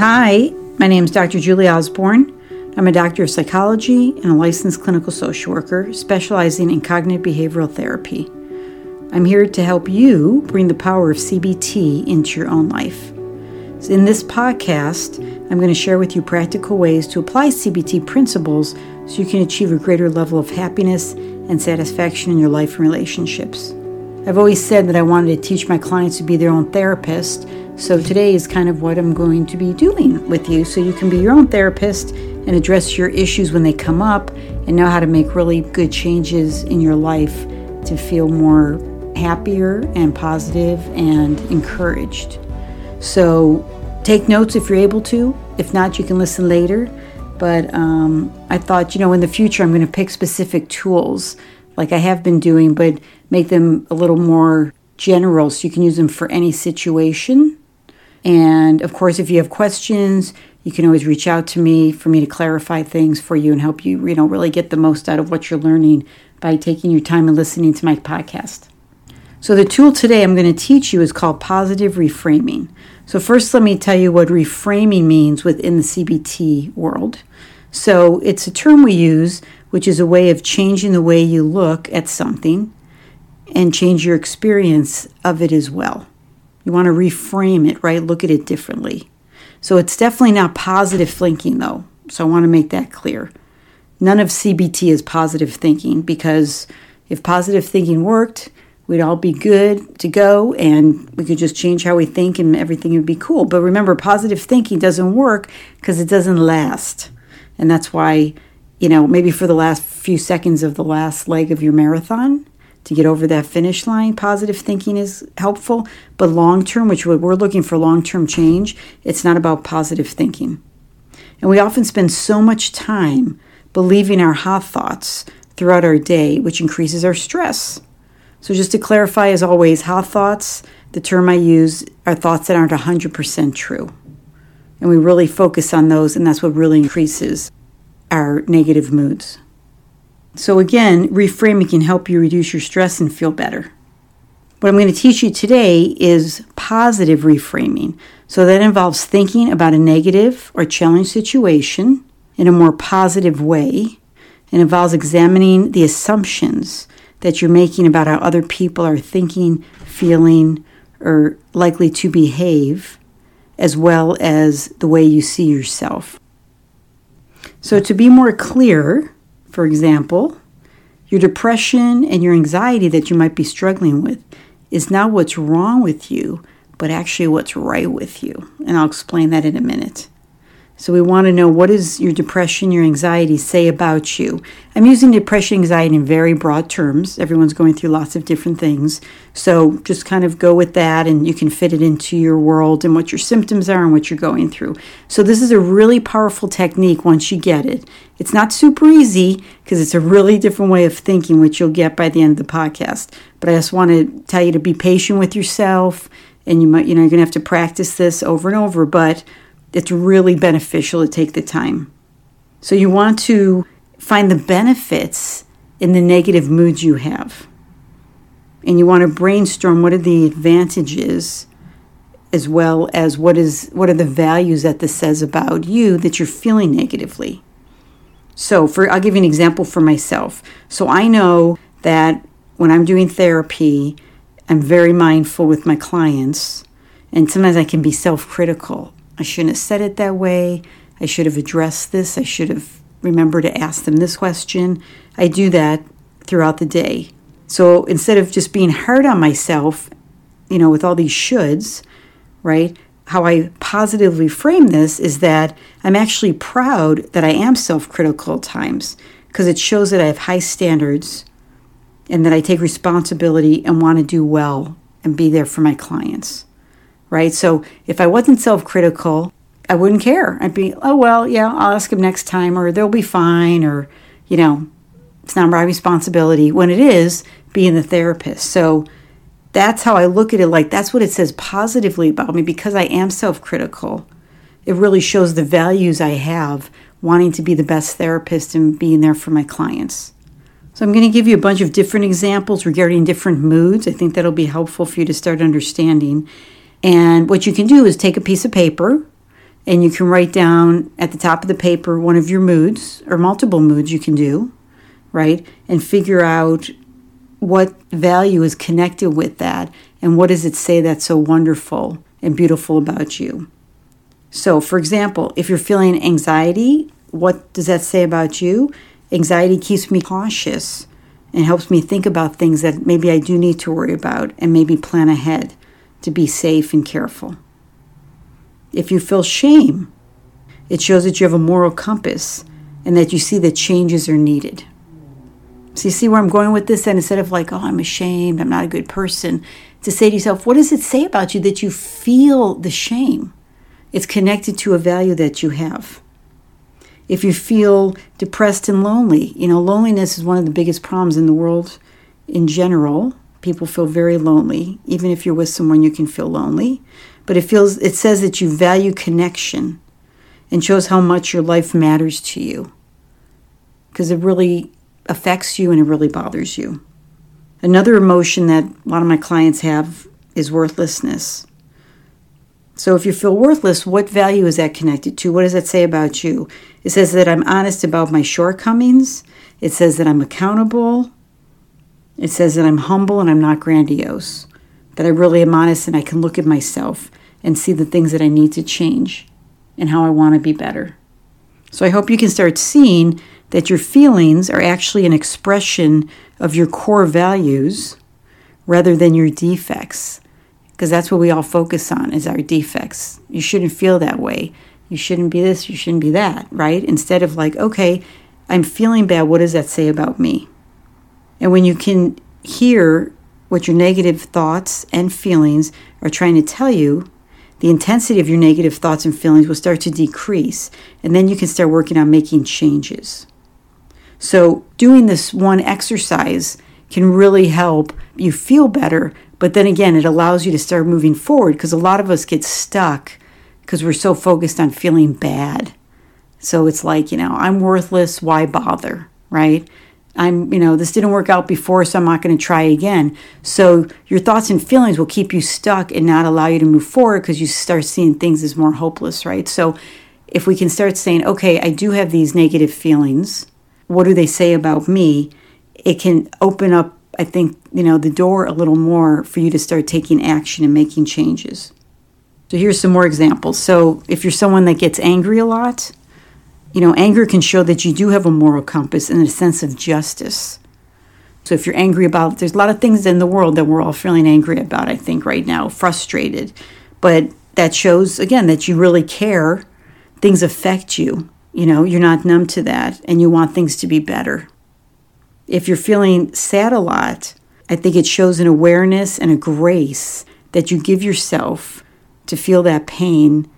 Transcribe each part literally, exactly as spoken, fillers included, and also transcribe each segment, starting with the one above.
Hi, my name is Doctor Julie Osborne. I'm a doctor of psychology and a licensed clinical social worker specializing in cognitive behavioral therapy. I'm here to help you bring the power of C B T into your own life. In this podcast, I'm going to share with you practical ways to apply C B T principles so you can achieve a greater level of happiness and satisfaction in your life and relationships. I've always said that I wanted to teach my clients to be their own therapist, so today is kind of what I'm going to be doing with you, so you can be your own therapist and address your issues when they come up and know how to make really good changes in your life to feel more happier and positive and encouraged. So take notes if you're able to. If not, you can listen later. But um, I thought, you know, in the future, I'm going to pick specific tools like I have been doing, but make them a little more general so you can use them for any situation. And of course, if you have questions, you can always reach out to me for me to clarify things for you and help you, you know, really get the most out of what you're learning by taking your time and listening to my podcast. So the tool today I'm going to teach you is called positive reframing. So first, let me tell you what reframing means within the C B T world. So it's a term we use, which is a way of changing the way you look at something and change your experience of it as well. You want to reframe it, right? Look at it differently. So it's definitely not positive thinking, though. So I want to make that clear. None of C B T is positive thinking, because if positive thinking worked, we'd all be good to go, and we could just change how we think and everything would be cool. But remember, positive thinking doesn't work because it doesn't last. And that's why, you know, maybe for the last few seconds of the last leg of your marathon, to get over that finish line, positive thinking is helpful. But long-term, which we're looking for long-term change, it's not about positive thinking. And we often spend so much time believing our hot thoughts throughout our day, which increases our stress. So just to clarify, as always, hot thoughts, the term I use, are thoughts that aren't one hundred percent true. And we really focus on those, and that's what really increases our negative moods. So again, reframing can help you reduce your stress and feel better. What I'm going to teach you today is positive reframing. So that involves thinking about a negative or challenging situation in a more positive way, and involves examining the assumptions that you're making about how other people are thinking, feeling, or likely to behave, as well as the way you see yourself. So to be more clear, for example, your depression and your anxiety that you might be struggling with is not what's wrong with you, but actually what's right with you. And I'll explain that in a minute. So we want to know, what does your depression, your anxiety say about you? I'm using depression, anxiety in very broad terms. Everyone's going through lots of different things. So just kind of go with that, and you can fit it into your world and what your symptoms are and what you're going through. So this is a really powerful technique once you get it. It's not super easy because it's a really different way of thinking, which you'll get by the end of the podcast. But I just want to tell you to be patient with yourself, and you might, you know, you're going to have to practice this over and over, but it's really beneficial to take the time. So you want to find the benefits in the negative moods you have. And you want to brainstorm, what are the advantages, as well as what is what are the values that this says about you that you're feeling negatively. So for I'll give you an example for myself. So I know that when I'm doing therapy, I'm very mindful with my clients, and sometimes I can be self-critical. I shouldn't have said it that way. I should have addressed this. I should have remembered to ask them this question. I do that throughout the day. So instead of just being hard on myself, you know, with all these shoulds, right, how I positively frame this is that I'm actually proud that I am self-critical at times, because it shows that I have high standards and that I take responsibility and want to do well and be there for my clients. Right? So if I wasn't self-critical, I wouldn't care. I'd be, oh, well, yeah, I'll ask them next time, or they'll be fine, or, you know, it's not my responsibility, when it is being the therapist. So that's how I look at it. Like, that's what it says positively about me, because I am self-critical. It really shows the values I have, wanting to be the best therapist and being there for my clients. So I'm going to give you a bunch of different examples regarding different moods. I think that'll be helpful for you to start understanding. And what you can do is take a piece of paper And you can write down at the top of the paper one of your moods, or multiple moods you can do, right? And figure out what value is connected with that, and what does it say that's so wonderful and beautiful about you. So, for example, if you're feeling anxiety, what does that say about you? Anxiety keeps me cautious and helps me think about things that maybe I do need to worry about, and maybe plan ahead to be safe and careful. If you feel shame, it shows that you have a moral compass and that you see that changes are needed. So you see where I'm going with this? And instead of like, oh, I'm ashamed, I'm not a good person, to say to yourself, what does it say about you that you feel the shame? It's connected to a value that you have. If you feel depressed and lonely, you know, loneliness is one of the biggest problems in the world in general. People feel very lonely. Even if you're with someone, you can feel lonely. But it feels, it says that you value connection and shows how much your life matters to you, because it really affects you and it really bothers you. Another emotion that a lot of my clients have is worthlessness. So if you feel worthless, what value is that connected to? What does that say about you? It says that I'm honest about my shortcomings. It says that I'm accountable. It says that I'm humble and I'm not grandiose, that I really am honest and I can look at myself and see the things that I need to change and how I want to be better. So I hope you can start seeing that your feelings are actually an expression of your core values rather than your defects. Because that's what we all focus on, is our defects. You shouldn't feel that way. You shouldn't be this, you shouldn't be that, right? Instead of like, okay, I'm feeling bad, what does that say about me? And when you can hear what your negative thoughts and feelings are trying to tell you, the intensity of your negative thoughts and feelings will start to decrease. And then you can start working on making changes. So doing this one exercise can really help you feel better. But then again, it allows you to start moving forward, because a lot of us get stuck because we're so focused on feeling bad. So it's like, you know, I'm worthless, why bother, right? I'm, you know, this didn't work out before, so I'm not going to try again. So your thoughts and feelings will keep you stuck and not allow you to move forward, because you start seeing things as more hopeless, right? So if we can start saying, okay, I do have these negative feelings, what do they say about me? It can open up, I think, you know, the door a little more for you to start taking action and making changes. So here's some more examples. So if you're someone that gets angry a lot, you know, anger can show that you do have a moral compass and a sense of justice. So if you're angry about, there's a lot of things in the world that we're all feeling angry about, I think, right now, frustrated. But that shows, again, that you really care. Things affect you. You know, you're not numb to that, and you want things to be better. If you're feeling sad a lot, I think it shows an awareness and a grace that you give yourself to feel that pain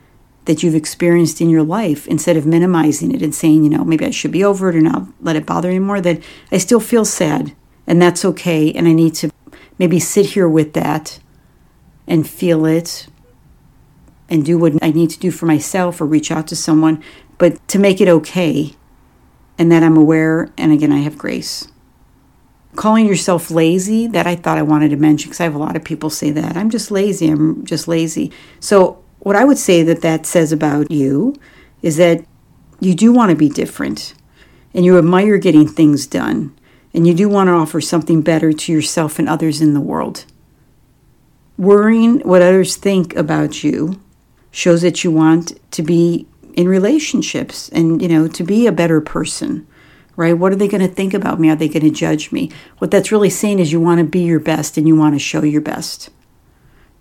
that you've experienced in your life, instead of minimizing it and saying, you know, maybe I should be over it or not let it bother anymore, that I still feel sad and that's okay. And I need to maybe sit here with that and feel it and do what I need to do for myself or reach out to someone, but to make it okay, and that I'm aware and again, I have grace. Calling yourself lazy, that I thought I wanted to mention, because I have a lot of people say that. I'm just lazy, I'm just lazy. So what I would say that that says about you is that you do want to be different, and you admire getting things done, and you do want to offer something better to yourself and others in the world. Worrying what others think about you shows that you want to be in relationships and, you know, to be a better person. Right? What are they going to think about me? Are they going to judge me? What that's really saying is you want to be your best and you want to show your best.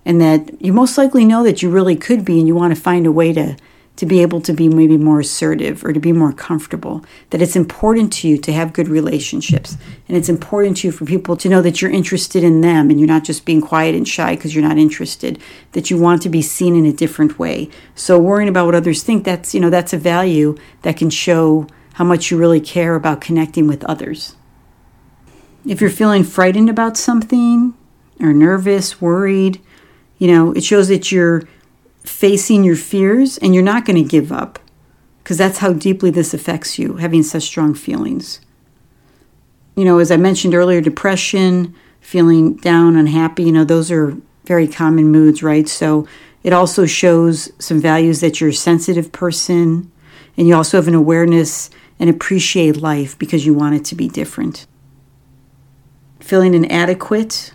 And that you most likely know that you really could be, and you want to find a way to, to be able to be maybe more assertive or to be more comfortable. That it's important to you to have good relationships. And it's important to you for people to know that you're interested in them and you're not just being quiet and shy because you're not interested. That you want to be seen in a different way. So worrying about what others think, that's, you know, that's a value that can show how much you really care about connecting with others. If you're feeling frightened about something or nervous, worried, you know, it shows that you're facing your fears and you're not going to give up, because that's how deeply this affects you, having such strong feelings. You know, as I mentioned earlier, depression, feeling down, unhappy, you know, those are very common moods, right? So It also shows some values that you're a sensitive person, and you also have an awareness and appreciate life because you want it to be different. Feeling inadequate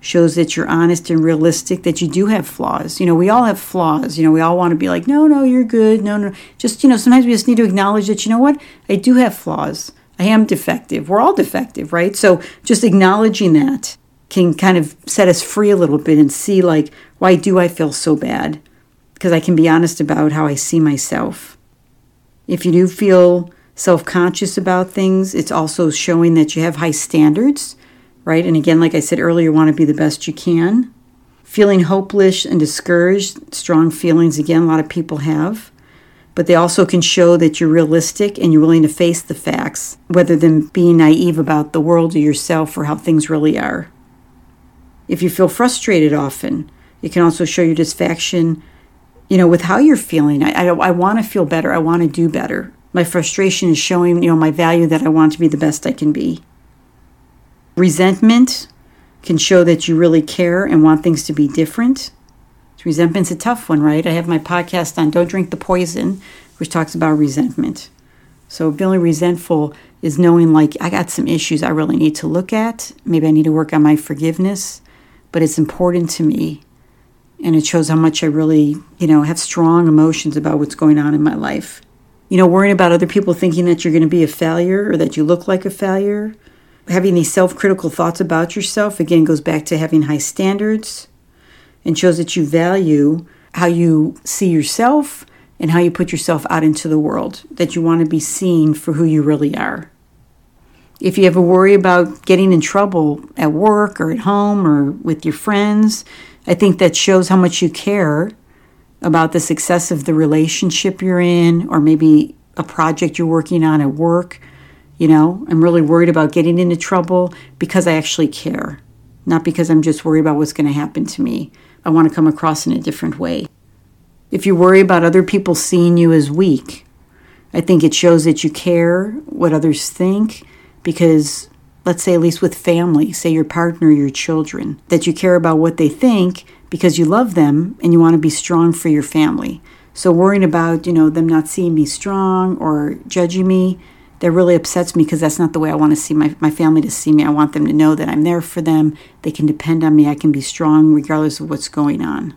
shows that you're honest and realistic, that you do have flaws. You know, we all have flaws. You know, we all want to be like, no, no, you're good. No, no. Just, you know, sometimes we just need to acknowledge that, you know what? I do have flaws. I am defective. We're all defective, right? So just acknowledging that can kind of set us free a little bit and see, like, why do I feel so bad? Because I can be honest about how I see myself. If you do feel self-conscious about things, it's also showing that you have high standards, right? And again, like I said earlier, you want to be the best you can. Feeling hopeless and discouraged, strong feelings, again, a lot of people have. But they also can show that you're realistic and you're willing to face the facts, rather than being naive about the world or yourself or how things really are. If you feel frustrated often, it can also show your dissatisfaction, you know, with how you're feeling. I, I, I want to feel better. I want to do better. My frustration is showing, you know, my value that I want to be the best I can be. Resentment can show that you really care and want things to be different. Resentment's a tough one, right? I have my podcast on Don't Drink the Poison, which talks about resentment. So feeling resentful is knowing, like, I got some issues I really need to look at. Maybe I need to work on my forgiveness, but it's important to me. And it shows how much I really, you know, have strong emotions about what's going on in my life. You know, worrying about other people thinking that you're going to be a failure or that you look like a failure. Having these self-critical thoughts about yourself, again, goes back to having high standards and shows that you value how you see yourself and how you put yourself out into the world, that you want to be seen for who you really are. If you ever worry about getting in trouble at work or at home or with your friends, I think that shows how much you care about the success of the relationship you're in, or maybe a project you're working on at work. You know, I'm really worried about getting into trouble because I actually care, not because I'm just worried about what's going to happen to me. I want to come across in a different way. If you worry about other people seeing you as weak, I think it shows that you care what others think, because let's say, at least with family, say your partner, your children, that you care about what they think because you love them and you want to be strong for your family. So worrying about, you know, them not seeing me strong or judging me, that really upsets me, because that's not the way I want to see my, my family to see me. I want them to know that I'm there for them. They can depend on me. I can be strong regardless of what's going on.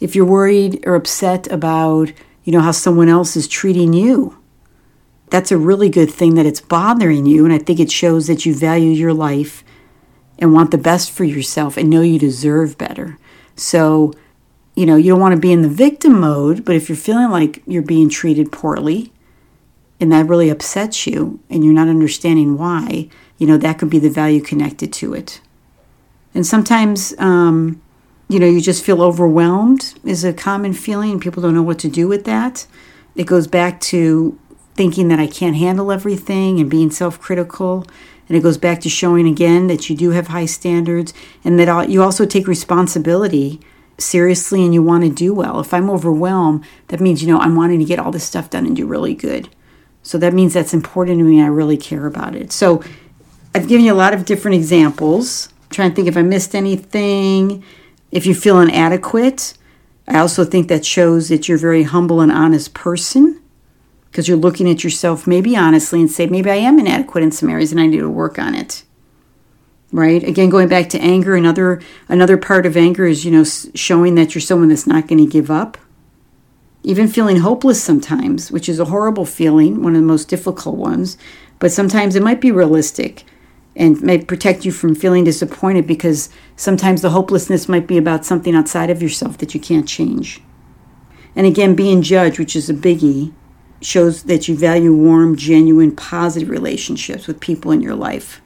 If you're worried or upset about, you know, how someone else is treating you, that's a really good thing that it's bothering you. And I think it shows that you value your life and want the best for yourself and know you deserve better. So, you know, you don't want to be in the victim mode, but if you're feeling like you're being treated poorly, and that really upsets you, and you're not understanding why, you know, that could be the value connected to it. And sometimes, um, you know, you just feel overwhelmed is a common feeling, and people don't know what to do with that. It goes back to thinking that I can't handle everything and being self-critical. And it goes back to showing, again, that you do have high standards and that you also take responsibility seriously and you want to do well. If I'm overwhelmed, that means, you know, I'm wanting to get all this stuff done and do really good. So that means that's important to me and I really care about it. So I've given you a lot of different examples. I'm trying to think if I missed anything. If you feel inadequate, I also think that shows that you're a very humble and honest person, because you're looking at yourself maybe honestly and say, maybe I am inadequate in some areas and I need to work on it, right? Again, going back to anger, another another part of anger is, you know, showing that you're someone that's not going to give up. Even feeling hopeless sometimes, which is a horrible feeling, one of the most difficult ones. But sometimes it might be realistic and might protect you from feeling disappointed, because sometimes the hopelessness might be about something outside of yourself that you can't change. And again, being judged, which is a biggie, shows that you value warm, genuine, positive relationships with people in your life.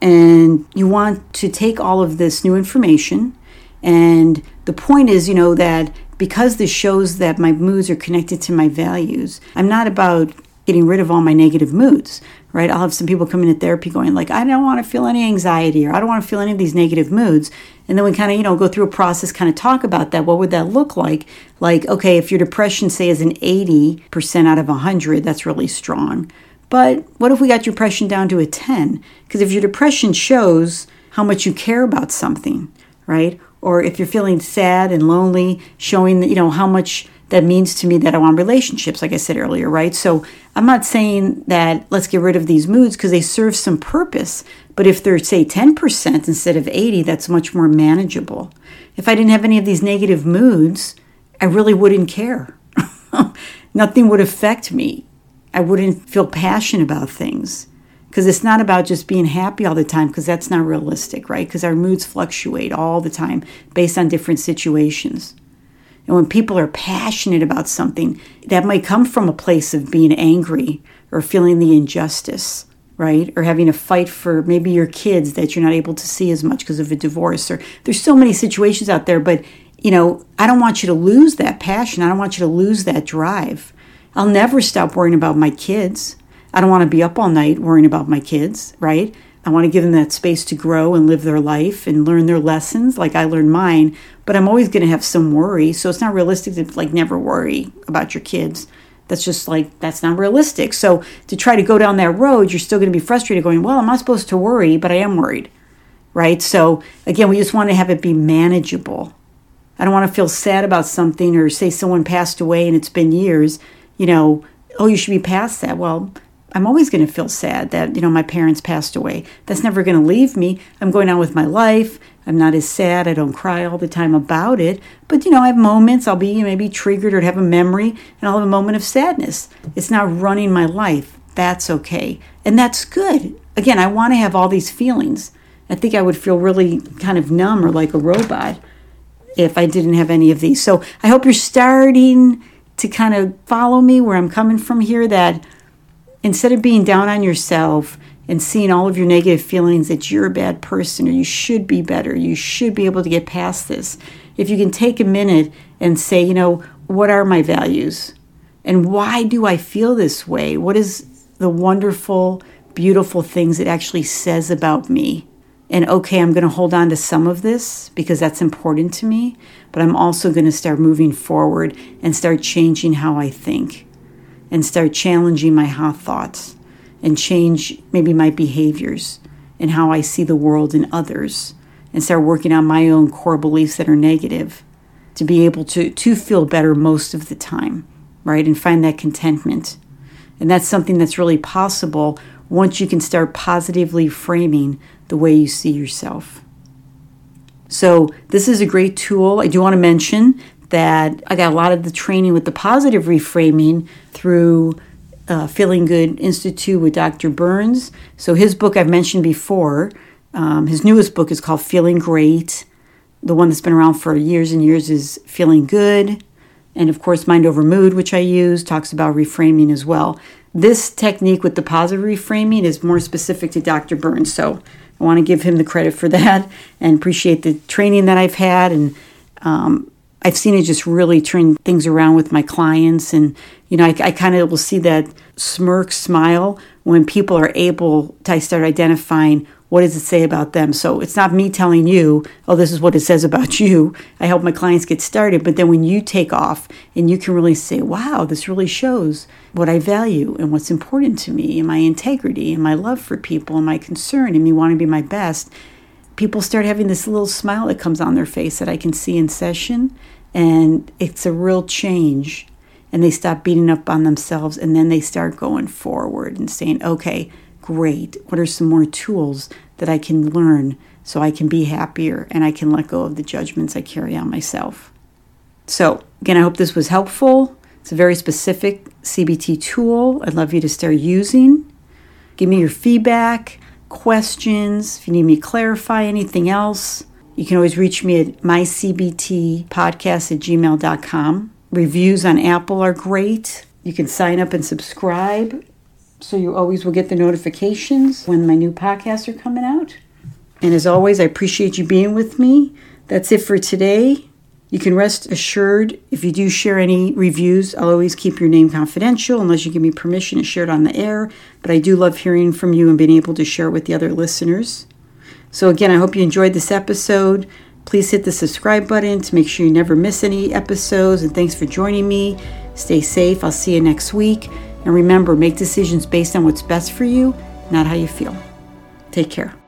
And you want to take all of this new information. And the point is, you know, that because this shows that my moods are connected to my values, I'm not about getting rid of all my negative moods, right? I'll have some people come into therapy going like, I don't want to feel any anxiety, or I don't want to feel any of these negative moods. And then we kind of, you know, go through a process, kind of talk about that. What would that look like? Like, okay, if your depression, say, is an eighty percent out of one hundred, that's really strong. But what if we got your depression down to a ten? Because if your depression shows how much you care about something, right? or if you're feeling sad and lonely, showing that, you know, how much that means to me that I want relationships, like I said earlier, right? So I'm not saying that let's get rid of these moods because they serve some purpose. But if they're, say, ten percent instead of eighty, that's much more manageable. If I didn't have any of these negative moods, I really wouldn't care. Nothing would affect me. I wouldn't feel passionate about things. Because it's not about just being happy all the time, because that's not realistic, right? Because our moods fluctuate all the time based on different situations. And when people are passionate about something, that might come from a place of being angry or feeling the injustice, right? Or having a fight for maybe your kids that you're not able to see as much because of a divorce. Or there's so many situations out there, but, you know, I don't want you to lose that passion. I don't want you to lose that drive. I'll never stop worrying about my kids. I don't want to be up all night worrying about my kids, right? I want to give them that space to grow and live their life and learn their lessons like I learned mine, but I'm always going to have some worry. So it's not realistic to like never worry about your kids. That's just like, that's not realistic. So to try to go down that road, you're still going to be frustrated going, well, I'm not supposed to worry, but I am worried, right? So again, we just want to have it be manageable. I don't want to feel sad about something or say someone passed away and it's been years, you know, oh, you should be past that. Well, I'm always going to feel sad that, you know, my parents passed away. That's never going to leave me. I'm going on with my life. I'm not as sad. I don't cry all the time about it. But, you know, I have moments. I'll be maybe triggered or have a memory, and I'll have a moment of sadness. It's not running my life. That's okay. And that's good. Again, I want to have all these feelings. I think I would feel really kind of numb or like a robot if I didn't have any of these. So I hope you're starting to kind of follow me where I'm coming from here, that instead of being down on yourself and seeing all of your negative feelings that you're a bad person or you should be better, you should be able to get past this. If you can take a minute and say, you know, what are my values? And why do I feel this way? What is the wonderful, beautiful things it actually says about me? And okay, I'm going to hold on to some of this because that's important to me, but I'm also going to start moving forward and start changing how I think, and start challenging my hot thoughts and change maybe my behaviors and how I see the world and others, and start working on my own core beliefs that are negative to be able to, to feel better most of the time, right? And find that contentment. And that's something that's really possible once you can start positively framing the way you see yourself. So this is a great tool. I do want to mention that I got a lot of the training with the positive reframing through uh, Feeling Good Institute with Doctor Burns. So his book I've mentioned before, um, his newest book is called Feeling Great. The one that's been around for years and years is Feeling Good. And of course, Mind Over Mood, which I use, talks about reframing as well. This technique with the positive reframing is more specific to Doctor Burns. So I want to give him the credit for that and appreciate the training that I've had. And um I've seen it just really turn things around with my clients. And, you know, I, I kind of will see that smirk, smile when people are able to start identifying what does it say about them. So it's not me telling you, oh, this is what it says about you. I help my clients get started. But then when you take off and you can really say, wow, this really shows what I value and what's important to me and my integrity and my love for people and my concern and me wanting to be my best, people start having this little smile that comes on their face that I can see in session, and it's a real change, and they stop beating up on themselves, and then they start going forward and saying, okay, great, what are some more tools that I can learn so I can be happier and I can let go of the judgments I carry on myself? So again, I hope this was helpful. It's a very specific C B T tool I'd love you to start using. Give me your feedback, questions. If you need me to clarify anything else, you can always reach me at my c b t podcast at gmail dot com. Reviews on Apple are great. You can sign up and subscribe so you always will get the notifications when my new podcasts are coming out. And as always, I appreciate you being with me. That's it for today. You can rest assured if you do share any reviews, I'll always keep your name confidential unless you give me permission to share it on the air. But I do love hearing from you and being able to share it with the other listeners. So again, I hope you enjoyed this episode. Please hit the subscribe button to make sure you never miss any episodes. And thanks for joining me. Stay safe. I'll see you next week. And remember, make decisions based on what's best for you, not how you feel. Take care.